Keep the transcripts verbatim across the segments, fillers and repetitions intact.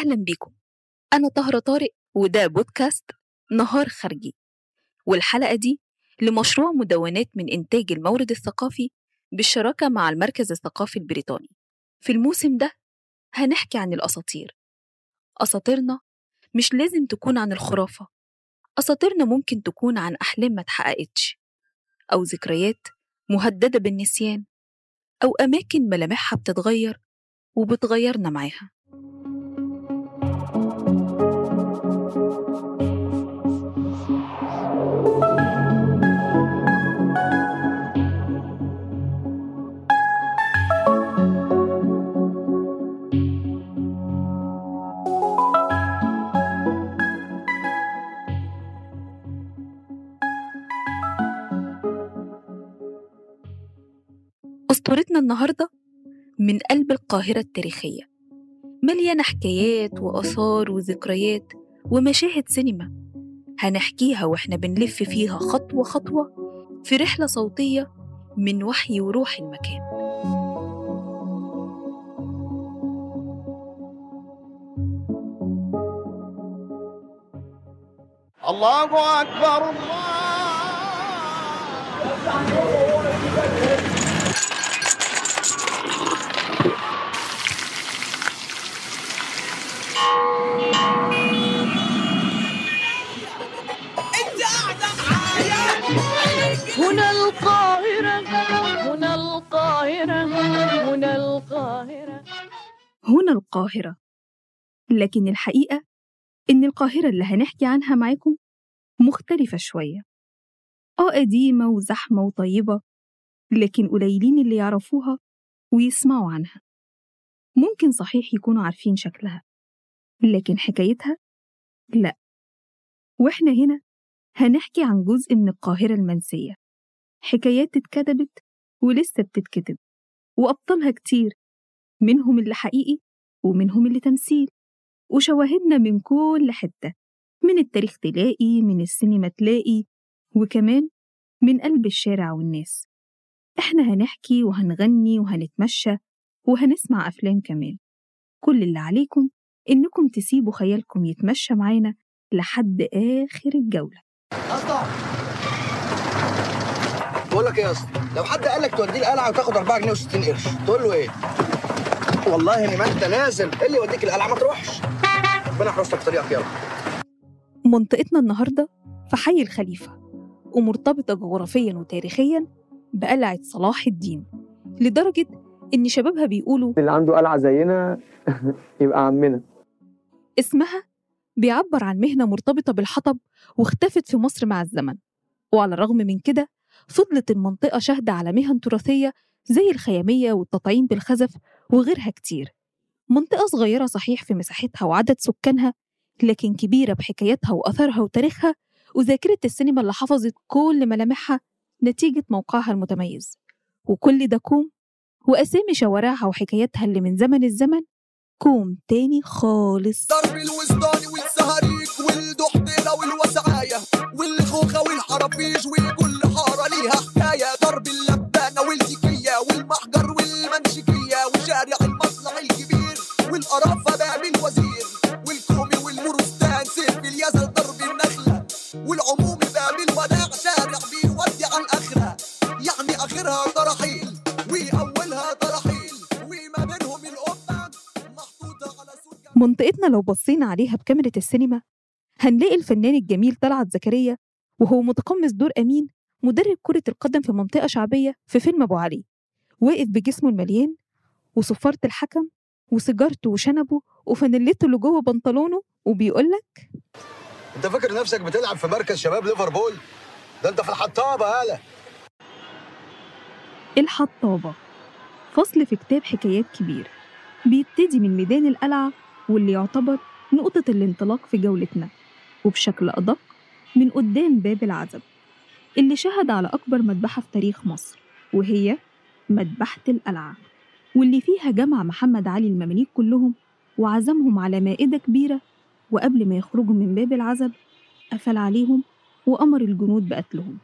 أهلا بيكم، أنا طهرة طارق وده بودكاست نهار خارجي، والحلقة دي لمشروع مدونات من إنتاج المورد الثقافي بالشراكة مع المركز الثقافي البريطاني. في الموسم ده هنحكي عن الأساطير. أساطيرنا مش لازم تكون عن الخرافة، أساطيرنا ممكن تكون عن أحلام ما اتحققتش، أو ذكريات مهددة بالنسيان، أو أماكن ملامحها بتتغير وبتغيرنا معاها. أسطورتنا النهاردة من قلب القاهرة التاريخية، مليانة حكايات وآثار وذكريات ومشاهد سينما هنحكيها وإحنا بنلف فيها خطوة خطوة في رحلة صوتية من وحي وروح المكان. الله أكبر الله. هنا القاهرة هنا القاهرة هنا القاهرة هنا القاهرة لكن الحقيقة إن القاهرة اللي هنحكي عنها معاكم مختلفة شوية، آه قديمة وزحمة وطيبة، لكن قليلين اللي يعرفوها ويسمعوا عنها. ممكن صحيح يكونوا عارفين شكلها، لكن حكايتها لأ. وإحنا هنا هنحكي عن جزء من القاهرة المنسية، حكايات اتكتبت ولسه بتتكتب، وأبطالها كتير، منهم اللي حقيقي ومنهم اللي تمثيل، وشواهدنا من كل حتة، من التاريخ تلاقي، من السينما تلاقي، وكمان من قلب الشارع والناس. إحنا هنحكي وهنغني وهنتمشى وهنسمع أفلام كمان. كل اللي عليكم إنكم تسيبوا خيالكم يتمشى معانا لحد آخر الجولة. اسطى بقول لك ايه يا اسطى، لو حد قال لك توديه القلعه وتاخد أربعة جنيه وستين قرش تقول له ايه؟ والله ان ما انت نازل اللي يوديك القلعه ما تروحش، ربنا يحرسك طريقك. يلا، منطقتنا النهارده في حي الخليفه، ومرتبطه جغرافيا وتاريخيا بقلعه صلاح الدين، لدرجه ان شبابها بيقولوا اللي عنده قلعه زينا يبقى عمنا. اسمها بيعبر عن مهنة مرتبطة بالحطب واختفت في مصر مع الزمن، وعلى الرغم من كده فضلت المنطقة شاهدة على مهن تراثية زي الخيامية والتطعيم بالخزف وغيرها كتير. منطقة صغيرة صحيح في مساحتها وعدد سكانها، لكن كبيرة بحكايتها وأثرها وتاريخها وذاكرة السينما اللي حفظت كل ملامحها نتيجة موقعها المتميز. وكل ده كوم، وأسامي شوارعها وحكايتها اللي من زمن الزمن كوم تاني خالص. درب الوزدان والسهريك والدحضيرة والوسعاية والخوخة والحرفيش وكل حارة ليها حكاية. درب اللبانة والزكية والمحجر والمنشكية وشارع المصلح الكبير والقرافة باب الوزير والكومي والمورستان سيف اليزل درب النخلة والعمومي باب الوداع شارع بيودي على الآخرة، يعني آخرها طرحيل وأولها طرحيل وما بينهم القبة. منطقتنا لو بصينا عليها بكاميرا السينما هنلاقي الفنان الجميل طلعت زكريا وهو متقمص دور أمين مدرب كرة القدم في منطقة شعبية في فيلم أبو علي، واقف بجسمه المليان وصفارة الحكم وسيجارته وشنبه وفانيلته اللي جوه بنطلونه وبيقولك أنت فاكر نفسك بتلعب في مركز شباب ليفربول؟ ده أنت في الحطابة. هلا الحطابة فصل في كتاب حكايات كبير بيبتدي من ميدان القلعة، واللي يعتبر نقطة الانطلاق في جولتنا، وبشكل أدق من قدام باب العزب اللي شهد على أكبر مذبحة في تاريخ مصر، وهي مذبحة القلعة، واللي فيها جمع محمد علي المماليك كلهم وعزمهم على مائدة كبيرة، وقبل ما يخرجوا من باب العزب قفل عليهم وأمر الجنود بقتلهم.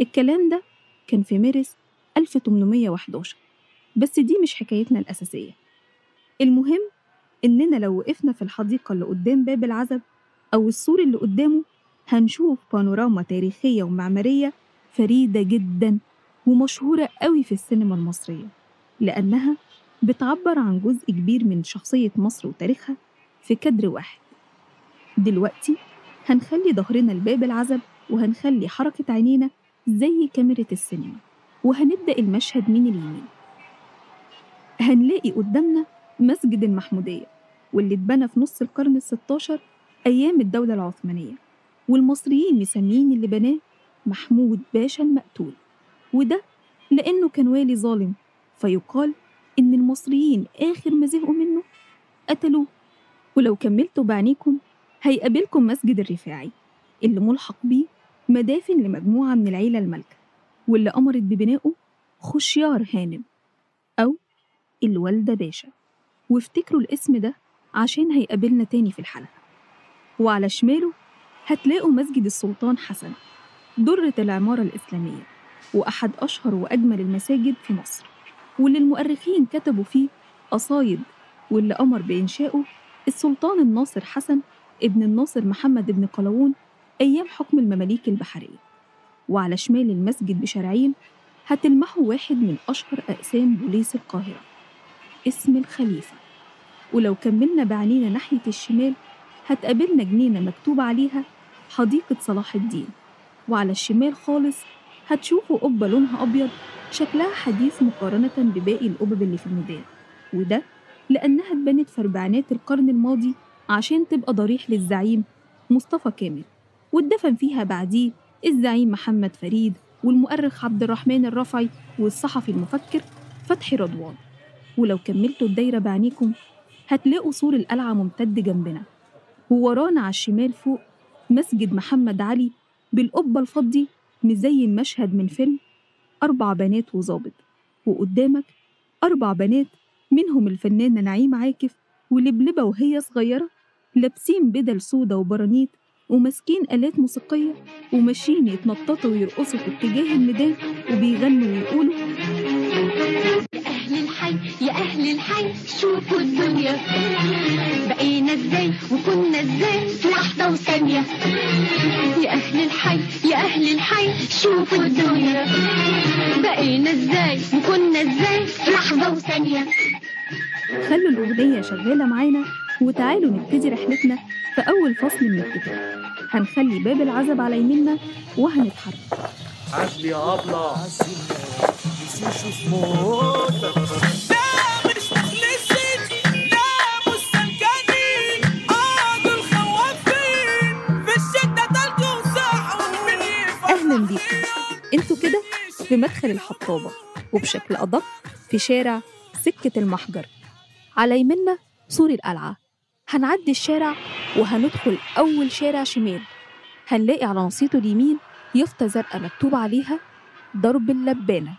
الكلام ده كان في مارس ألف وثمانمائة وأحد عشر، بس دي مش حكايتنا الأساسية. المهم إننا لو وقفنا في الحديقة اللي قدام باب العزب أو السور اللي قدامه هنشوف بانوراما تاريخية ومعمارية فريدة جداً ومشهورة قوي في السينما المصرية، لأنها بتعبر عن جزء كبير من شخصية مصر وتاريخها في كادر واحد. دلوقتي هنخلي ظهرنا لباب العزب وهنخلي حركة عينينا زي كاميرا السينما، وهنبدأ المشهد من اليمين. هنلاقي قدامنا مسجد المحمودية واللي اتبنى في نص القرن الستاشر أيام الدولة العثمانية، والمصريين مسميين اللي بناه محمود باشا المقتول، وده لأنه كان والي ظالم، فيقال إن المصريين آخر ما زهقوا منه قتلوه. ولو كملتوا بعنيكم هيقابلكم مسجد الرفاعي اللي ملحق بيه مدافن لمجموعة من العيلة المالكة، واللي أمرت ببنائه خشيار هانم أو الوالدة باشا، وافتكروا الاسم ده عشان هيقابلنا تاني في الحلقة. وعلى شماله هتلاقوا مسجد السلطان حسن، درة العمارة الإسلامية وأحد أشهر وأجمل المساجد في مصر، واللي المؤرخين كتبوا فيه قصايد، واللي أمر بإنشائه السلطان الناصر حسن ابن الناصر محمد ابن قلاون أيام حكم المماليك البحرية. وعلى شمال المسجد بشارعين هتلمحوا واحد من أشهر أقسام بوليس القاهرة، اسم الخليفة. ولو كملنا بعنينا ناحية الشمال هتقابلنا جنينة مكتوب عليها حديقة صلاح الدين، وعلى الشمال خالص هتشوفوا قبة لونها أبيض شكلها حديث مقارنة بباقي القبب اللي في الميدان، وده لأنها اتبنت في أربعينات القرن الماضي عشان تبقى ضريح للزعيم مصطفى كامل، واتدفن فيها بعديه الزعيم محمد فريد والمؤرخ عبد الرحمن الرفعي والصحفي المفكر فتحي رضوان. ولو كملتوا الدايرة بعنيكم هتلاقوا سور القلعة ممتد جنبنا، وورانا على الشمال فوق مسجد محمد علي بالقبة الفضي مزين مشهد من فيلم أربع بنات وضابط، وقدامك أربع بنات منهم الفنانة نعيمة عاكف ولبلبة وهي صغيرة، لابسين بدل سودا وبرانيت وماسكين آلات موسيقية وماشيين يتنططوا ويرقصوا في اتجاه الميدان وبيغنوا ويقولوا يا أهل الحي يا أهل الحي شوفوا الدنيا بقينا ازاي وكنا ازاي في لحظة وثانية، يا أهل الحي يا أهل الحي شوفوا الدنيا بقينا ازاي وكنا ازاي في لحظة وثانية. خلوا الأغنية شغالة معانا وتعالوا نبتدي رحلتنا في أول فصل من الكتاب. هنخلي باب العزب على يميننا وهنتحرك. عزب يا أبلة أهلا بيكم، انتوا كده في مدخل الحطابة، وبشكل أدق في شارع سكة المحجر. على يميننا سور القلعة، هنعدي الشارع وهندخل أول شارع شمال، هنلاقي على نصيته اليمين يافطة زرقاء مكتوب عليها درب اللبانة.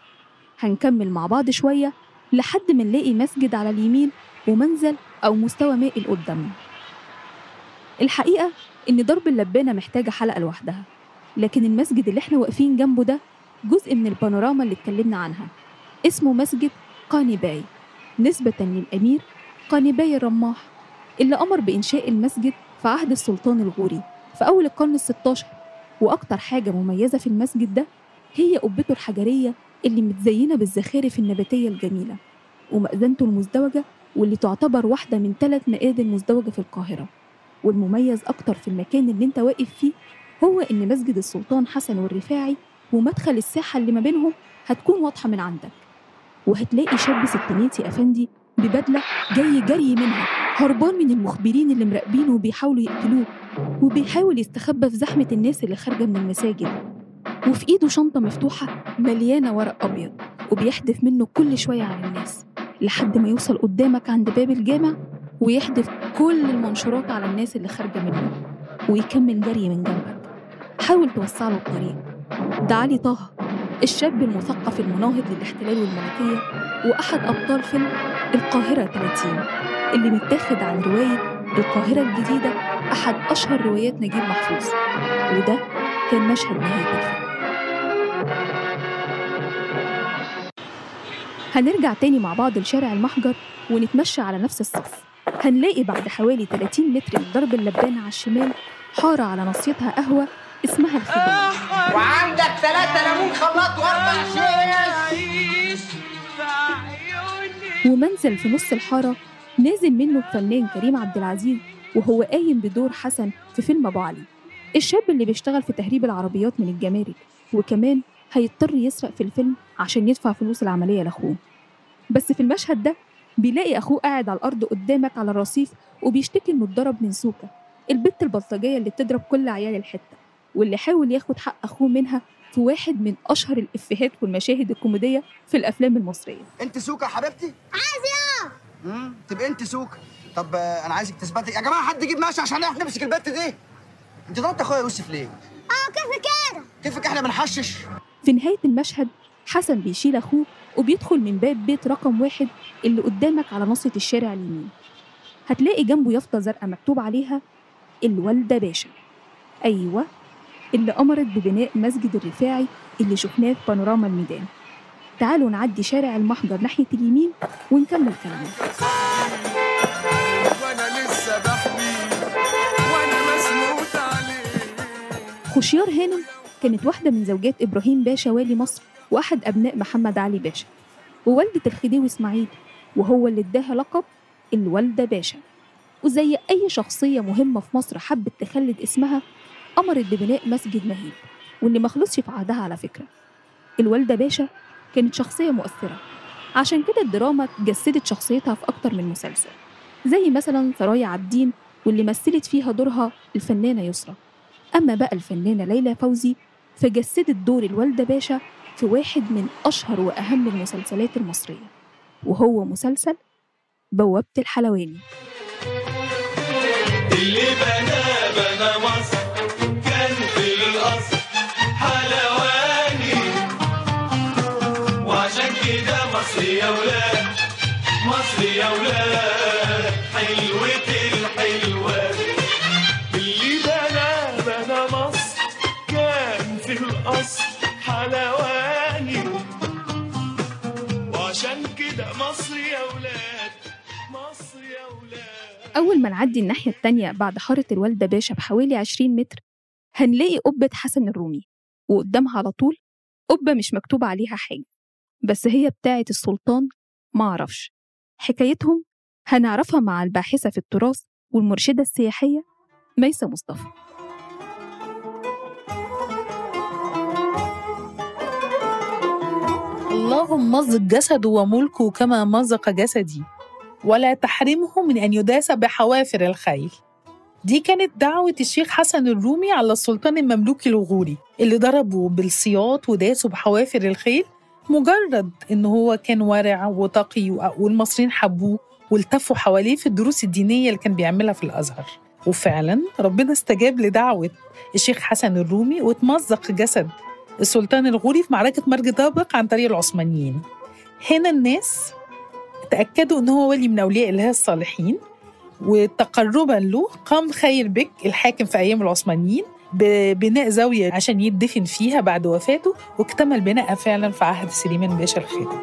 هنكمل مع بعض شوية لحد ما نلاقي مسجد على اليمين ومنزل أو مستوى مائل قدامنا. الحقيقة إن درب اللبانة محتاجة حلقة لوحدها، لكن المسجد اللي احنا واقفين جنبه ده جزء من البانوراما اللي اتكلمنا عنها، اسمه مسجد قانباي نسبة للأمير قانباي الرماح، اللي أمر بإنشاء المسجد في عهد السلطان الغوري في أول القرن الستاشر. وأكتر حاجة مميزة في المسجد ده هي قبته الحجرية اللي متزينة بالزخارف النباتية الجميلة، ومأذنته المزدوجة واللي تعتبر واحدة من ثلاث مآذن مزدوجة في القاهرة. والمميز أكتر في المكان اللي انت واقف فيه هو إن مسجد السلطان حسن والرفاعي ومدخل الساحة اللي ما بينهم هتكون واضحة من عندك، وهتلاقي شاب ستيناتي أفندي ببدلة جاي جري منها هربان من المخبرين اللي مراقبينه وبيحاولوا يقتلوه، وبيحاول يستخبى في زحمة الناس اللي خارجة من المساجد، وفي إيده شنطة مفتوحة مليانة ورق أبيض، وبيحدف منه كل شوية على الناس لحد ما يوصل قدامك عند باب الجامع ويحدف كل المنشورات على الناس اللي خارجة منه ويكمل جري من جنبك. حاول توسع له الطريق. ده علي طه، الشاب المثقف المناهض للاحتلال والملكية، وأحد أبطال فيلم القاهرة ثلاثين اللي متاخد عن رواية القاهرة الجديدة، أحد أشهر روايات نجيب محفوظ. وده كان مشهد نهاية الفيلم. هنرجع تاني مع بعض لشارع المحجر ونتمشى على نفس الصف، هنلاقي بعد حوالي ثلاثين متر من درب اللبانة على الشمال حارة على نصيتها قهوة اسمها الخيامية، وعندك ثلاثة ليمون خلاط وأربع شيش، ومنزل في نص الحارة نازل منه الفنان كريم عبد العزيز وهو قايم بدور حسن في فيلم أبو علي، الشاب اللي بيشتغل في تهريب العربيات من الجمارك، وكمان هيضطر يسرق في الفيلم عشان يدفع فلوس العملية لأخوه. بس في المشهد ده بيلاقي أخوه قاعد على الأرض قدامك على الرصيف وبيشتكي إنه اتضرب من سوكة، البت البلطجية اللي بتضرب كل عيال الحتة، واللي حاول ياخد حق أخوه منها في واحد من أشهر الإفيهات والمشاهد الكوميدية في الأفلام المصرية. أنت سوكة يا حبيبتي؟ عايز يا تبقى أنت سوكة. طب أنا عايزك تثبتي يا جماعة، حد يجيب ماشي عشان نعرف نمسك البت دي. أنت ضربت أخويا يوسف ليه؟ أه كيف كده؟ كيفك إحنا بنحشش؟ في نهاية المشهد حسن بيشيل أخوه وبيدخل من باب بيت رقم واحد اللي قدامك على نصة الشارع اليمين. هتلاقي جنبه يافطة زرقاء مكتوب عليها الوالدة باشا. أيوه، اللي أمرت ببناء مسجد الرفاعي اللي شفناه في بانوراما الميدان. تعالوا نعدي شارع المحجر ناحية اليمين ونكمل كلامنا. خشيار هانم كانت واحدة من زوجات إبراهيم باشا والي مصر وأحد أبناء محمد علي باشا، ووالدة الخديوي إسماعيل، وهو اللي اداها لقب الوالدة باشا. وزي أي شخصية مهمة في مصر حبت تخلد اسمها، أمرت ببناء مسجد مهيب واللي ما خلصش في عهدها على فكرة. الوالدة باشا كانت شخصية مؤثرة، عشان كده الدراما جسدت شخصيتها في أكتر من مسلسل، زي مثلا ثرايا عابدين واللي مثلت فيها دورها الفنانة يسرا. أما بقى الفنانة ليلى فوزي فجسدت دور الوالدة باشا في واحد من أشهر وأهم المسلسلات المصرية، وهو مسلسل بوابة الحلواني. اللي بنا بنا مصر كان في الأصل حلواني، وعشان كده مصر يا ولاد، مصر يا ولاد حلوة الحلوة. اللي بنا بنا مصر كان في الأصل حلواني، وعشان كده مصر يا ولاد، مصر يا ولاد. أول ما نعدي الناحية التانية بعد حارة الوالدة باشا بحوالي عشرين متر هنلاقي قبة حسن الرومي، وقدامها على طول قبة مش مكتوب عليها حاجة، بس هي بتاعة السلطان معرفش. حكايتهم هنعرفها مع الباحثة في التراث والمرشدة السياحية ميسى مصطفى. اللهم مزق جسده وملكه كما مزق جسدي، ولا تحرمه من أن يداس بحوافر الخيل. دي كانت دعوة الشيخ حسن الرومي على السلطان المملوكي الغوري اللي ضربه بالسياط وداسه بحوافر الخيل، مجرد إن هو كان ورع وتقي والمصريين حبوه والتفوا حواليه في الدروس الدينية اللي كان بيعملها في الأزهر. وفعلا ربنا استجاب لدعوة الشيخ حسن الرومي واتمزق جسد السلطان الغوري في معركة مرج طابق عن طريق العثمانيين. هنا الناس تأكدوا أنه هو ولي من أولياء الله الصالحين، وتقرباً له قام خيل بك الحاكم في أيام العثمانيين ببناء زاوية عشان يدفن فيها بعد وفاته، واكتمل بناءها فعلاً في عهد سليمان باشا الخادم.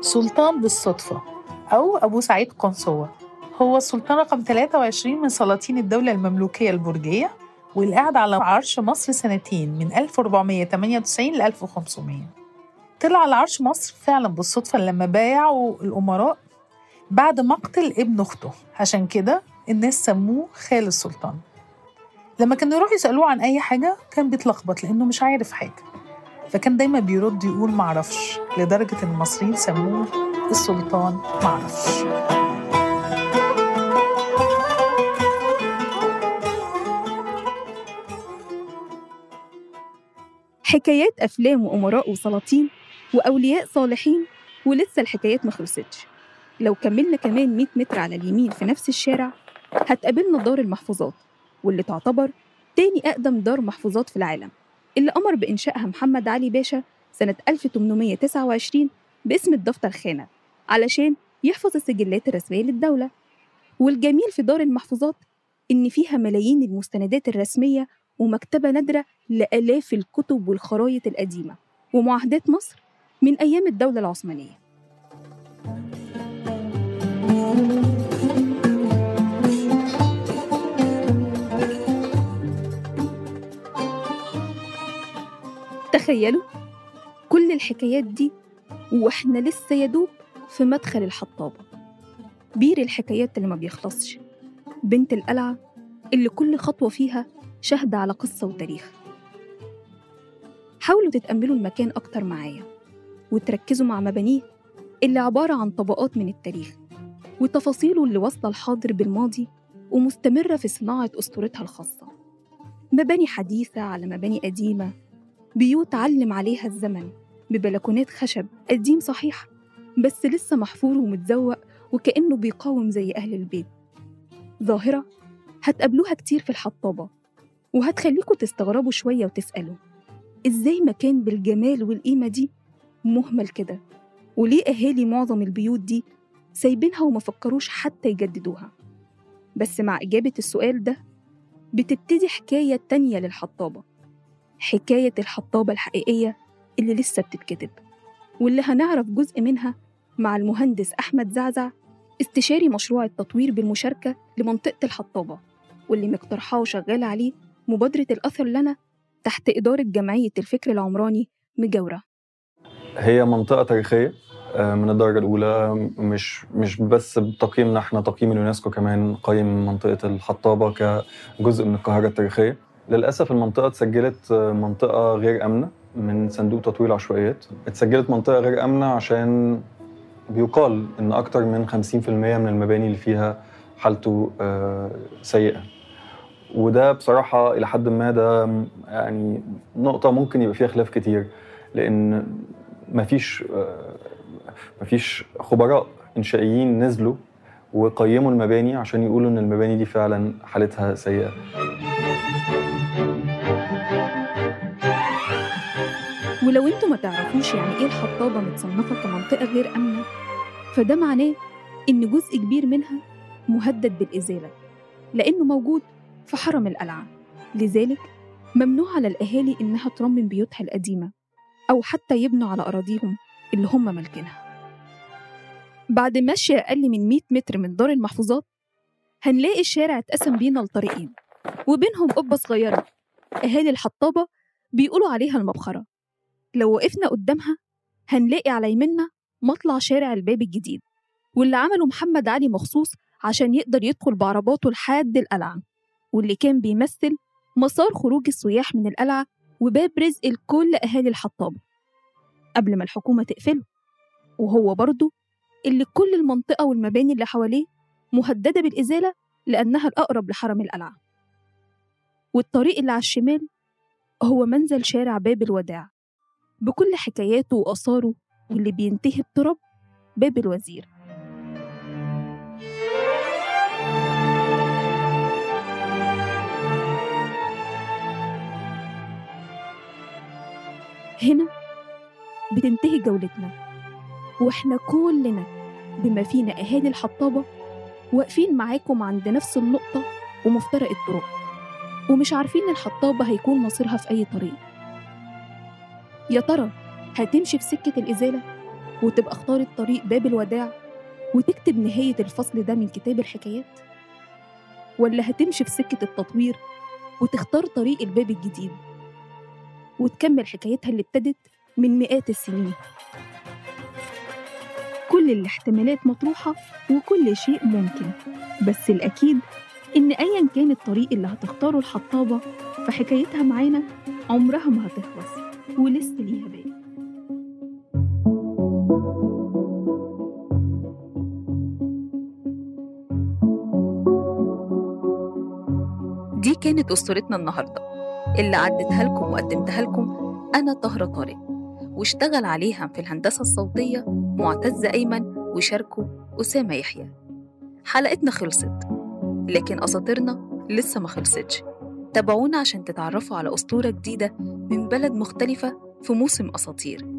سلطان بالصدفة أو أبو سعيد قنصوة هو السلطان رقم ثلاثة وعشرين من سلاطين الدولة المملوكية البرجية، واللي قعد على عرش مصر سنتين من ألف وأربعمية وتمانية وتسعين ل ألف وخمسمية. طلع على عرش مصر فعلا بالصدفة لما بايعوا الأمراء بعد مقتل ابن أخته، عشان كده الناس سموه خال السلطان. لما كانوا يروحوا يسألوه عن أي حاجة كان بيتلخبط لأنه مش عارف حاجة، فكان دايما بيرد يقول معرفش، لدرجة إن المصريين سموه السلطان معرفش. حكايات أفلام وأمراء وسلاطين وأولياء صالحين، ولسه الحكايات ما خلصتش. لو كملنا كمان مية متر على اليمين في نفس الشارع هتقابلنا دار المحفوظات، واللي تعتبر تاني أقدم دار محفوظات في العالم، اللي أمر بإنشائها محمد علي باشا سنة ألف وتمنمية وتسعة وعشرين باسم الدفتر خانة علشان يحفظ السجلات الرسمية للدولة. والجميل في دار المحفوظات إن فيها ملايين المستندات الرسمية ومكتبة نادرة لآلاف الكتب والخرايط القديمة ومعاهدات مصر من أيام الدولة العثمانية. تخيلوا كل الحكايات دي وإحنا لسه يدوب في مدخل الحطابة. بير الحكايات اللي ما بيخلصش، بنت القلعة اللي كل خطوة فيها شهدة على قصة وتاريخ. حاولوا تتأملوا المكان أكتر معايا وتركزوا مع مبانيه اللي عبارة عن طبقات من التاريخ وتفاصيله اللي واصلة الحاضر بالماضي ومستمرة في صناعة أسطورتها الخاصة. مباني حديثة على مباني قديمة، بيوت علم عليها الزمن ببلكونات خشب قديم صحيح بس لسه محفور ومتزوق وكأنه بيقاوم زي أهل البيت. ظاهرة هتقابلوها كتير في الحطابة وهتخليكم تستغربوا شوية وتسألوا إزاي مكان بالجمال والقيمة دي مهمل كده، وليه أهالي معظم البيوت دي سايبينها وما فكروش حتى يجددوها. بس مع إجابة السؤال ده بتبتدي حكاية تانية للحطابة، حكاية الحطابة الحقيقية اللي لسه بتتكتب واللي هنعرف جزء منها مع المهندس أحمد زعزع استشاري مشروع التطوير بالمشاركة لمنطقة الحطابة، واللي مقترحاه وشغال عليه مبادرة الأثر لنا تحت إدارة جمعية الفكر العمراني مجاورة. هي منطقة تاريخية من الدرجة الأولى، مش مش بس بتقييمنا احنا، تقييم اليونسكو كمان قيم منطقة الحطابة كجزء من القاهرة التاريخية. للأسف المنطقة اتسجلت منطقة غير آمنة من صندوق تطوير العشوائيات. اتسجلت منطقة غير آمنة عشان بيقال إن أكتر من خمسين بالمية من المباني اللي فيها حالته سيئة، وده بصراحة إلى حد ما ده يعني نقطة ممكن يبقى فيها خلاف كتير، لأن مفيش مفيش خبراء إنشائيين نزلوا وقيموا المباني عشان يقولوا إن المباني دي فعلا حالتها سيئة. ولو انتوا ما تعرفوش يعني ايه الحطابة متصنفة كمنطقة غير آمنة، فده معناه ان جزء كبير منها مهدد بالإزالة لأنه موجود في حرم القلعة، لذلك ممنوع على الأهالي انها ترمم بيوتها القديمة أو حتى يبنوا على أراضيهم اللي هم مالكينها. بعد مشي أقل من مئة متر من دار المحفوظات هنلاقي الشارع اتقسم بينا لطريقين، وبينهم قبة صغيرة أهالي الحطابة بيقولوا عليها المبخرة. لو وقفنا قدامها هنلاقي على يمنا مطلع شارع الباب الجديد واللي عمله محمد علي مخصوص عشان يقدر يدخل بعرباته لحد القلعة، واللي كان بيمثل مسار خروج السياح من القلعة وباب رزق لكل أهالي الحطابة قبل ما الحكومة تقفله، وهو برضه اللي كل المنطقة والمباني اللي حواليه مهددة بالإزالة لأنها الأقرب لحرم القلعة. والطريق اللي على الشمال هو منزل شارع باب الوداع بكل حكاياته وآثاره، واللي بينتهي بتراب باب الوزير. هنا بتنتهي جولتنا وإحنا كلنا بما فينا أهالي الحطابة واقفين معاكم عند نفس النقطة ومفترق الطرق، ومش عارفين الحطابة هيكون مصيرها في أي طريق. يا ترى هتمشي في سكة الإزالة وتبقى اختارت طريق باب الوداع وتكتب نهاية الفصل ده من كتاب الحكايات؟ ولا هتمشي في سكة التطوير وتختار طريق الباب الجديد وتكمل حكايتها اللي ابتدت من مئات السنين؟ كل الاحتمالات مطروحة وكل شيء ممكن، بس الأكيد إن أياً كان الطريق اللي هتختاره الحطابة فحكايتها معانا عمرها ما هتخلص ولسه ليها باقي. دي كانت أسطورتنا النهاردة اللي عدتها لكم وقدمتها لكم أنا طهرة طارق، واشتغل عليها في الهندسة الصوتية معتز أيمن وشاركوا أسامة يحيى. حلقتنا خلصت لكن أساطيرنا لسه ما خلصتش. تابعونا عشان تتعرفوا على أسطورة جديدة من بلد مختلفة في موسم أساطير.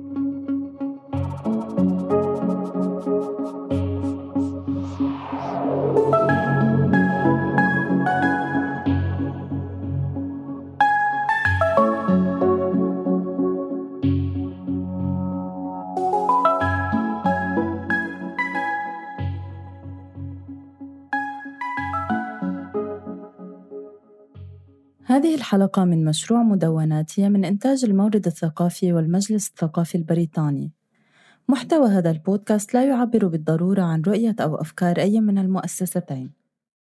هذه الحلقة من مشروع مدوناتي من إنتاج المورد الثقافي والمجلس الثقافي البريطاني. محتوى هذا البودكاست لا يعبر بالضرورة عن رؤية أو أفكار أي من المؤسستين.